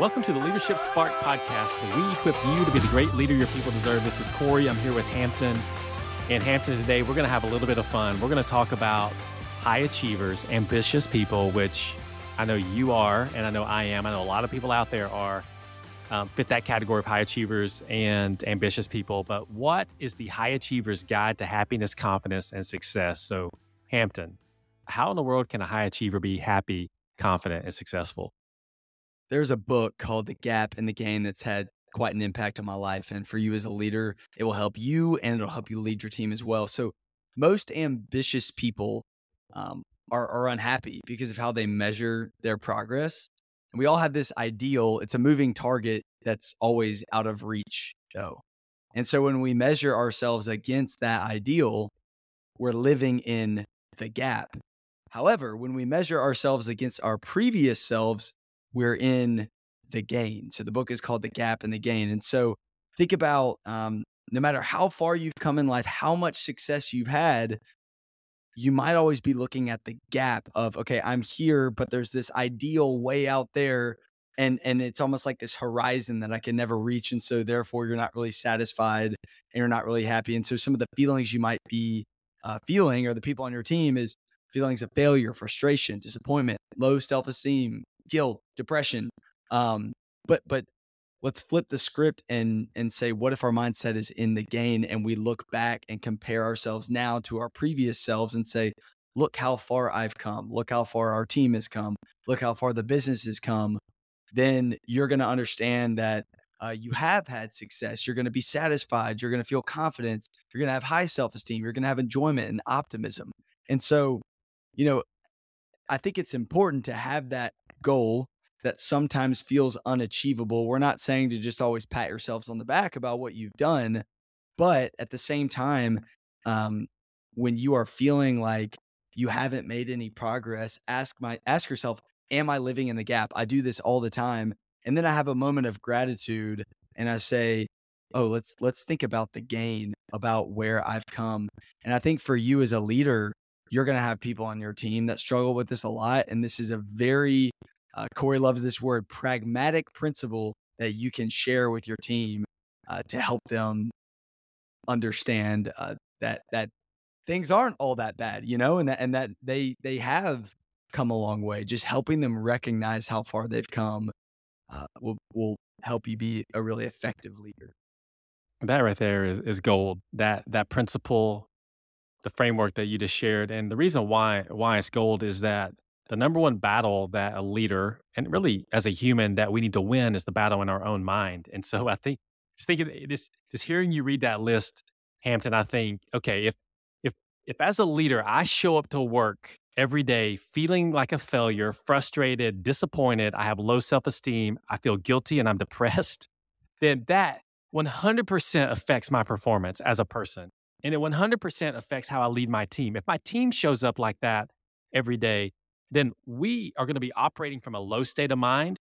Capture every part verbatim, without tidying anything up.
Welcome to the Leadership Spark Podcast, where we equip you to be the great leader your people deserve. This is Corey. I'm here with Hampton. And Hampton, today we're going to have a little bit of fun. We're going to talk about high achievers, ambitious people, which I know you are, and I know I am. I know a lot of people out there are, um, fit that category of high achievers and ambitious people. But what is the high achiever's guide to happiness, confidence, and success? So Hampton, how in the world can a high achiever be happy, confident, and successful? There's a book called The Gap and the Gain that's had quite an impact on my life. And for you as a leader, it will help you and it'll help you lead your team as well. So most ambitious people um, are, are unhappy because of how they measure their progress. And we all have this ideal. It's a moving target that's always out of reach, though. And so when we measure ourselves against that ideal, we're living in the gap. However, when we measure ourselves against our previous selves, we're in the gain. So the book is called The Gap and the Gain. And so think about um, no matter how far you've come in life, how much success you've had, you might always be looking at the gap of, okay, I'm here, but there's this ideal way out there. And, and it's almost like this horizon that I can never reach. And so therefore you're not really satisfied and you're not really happy. And so some of the feelings you might be uh, feeling, or the people on your team, is feelings of failure, frustration, disappointment, low self-esteem, guilt, depression. Um, but, but let's flip the script and, and say, what if our mindset is in the gain, and we look back and compare ourselves now to our previous selves and say, look how far I've come. Look how far our team has come. Look how far the business has come. Then you're going to understand that uh, you have had success. You're going to be satisfied. You're going to feel confidence. You're going to have high self-esteem. You're going to have enjoyment and optimism. And so, you know, I think it's important to have that goal that sometimes feels unachievable. We're not saying to just always pat yourselves on the back about what you've done, but at the same time, um, when you are feeling like you haven't made any progress, ask my ask yourself, am I living in the gap? I do this all the time, and then I have a moment of gratitude, and I say, oh, let's let's think about the gain, about where I've come. And I think for you as a leader, you're going to have people on your team that struggle with this a lot, and this is a very Uh, Corey loves this word, pragmatic principle, that you can share with your team uh, to help them understand uh, that that things aren't all that bad, you know, and that and that they they have come a long way. Just helping them recognize how far they've come uh, will will help you be a really effective leader. That right there is, is gold. That that principle, the framework that you just shared, and the reason why why it's gold is that the number one battle that a leader, and really as a human, that we need to win is the battle in our own mind. And so I think, just thinking, just, just hearing you read that list, Hampton, I think, okay, if if if as a leader, I show up to work every day feeling like a failure, frustrated, disappointed, I have low self-esteem, I feel guilty, and I'm depressed, then that one hundred percent affects my performance as a person. And it one hundred percent affects how I lead my team. If my team shows up like that every day, then we are going to be operating from a low state of mind,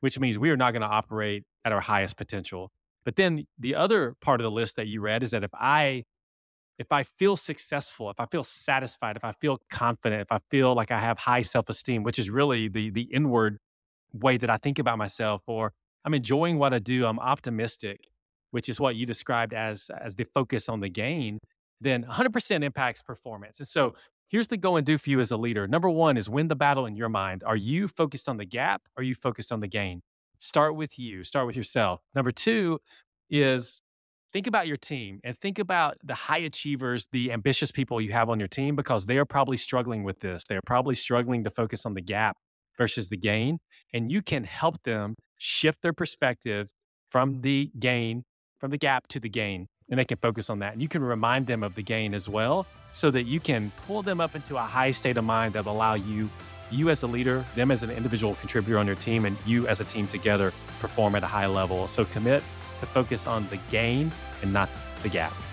which means we are not going to operate at our highest potential. But then the other part of the list that you read is that if I, if I feel successful, if I feel satisfied, if I feel confident, if I feel like I have high self-esteem, which is really the the inward way that I think about myself, or I'm enjoying what I do, I'm optimistic, which is what you described as as the focus on the gain, then one hundred percent impacts performance. And so here's the go and do for you as a leader. Number one is win the battle in your mind. Are you focused on the gap? Are you focused on the gain? Start with you. Start with yourself. Number two is think about your team and think about the high achievers, the ambitious people you have on your team, because they are probably struggling with this. They're probably struggling to focus on the gap versus the gain. And you can help them shift their perspective from the gain, from the gap to the gain. And they can focus on that. And you can remind them of the gain as well, so that you can pull them up into a high state of mind that will allow you, you as a leader, them as an individual contributor on your team, and you as a team together perform at a high level. So commit to focus on the gain and not the gap.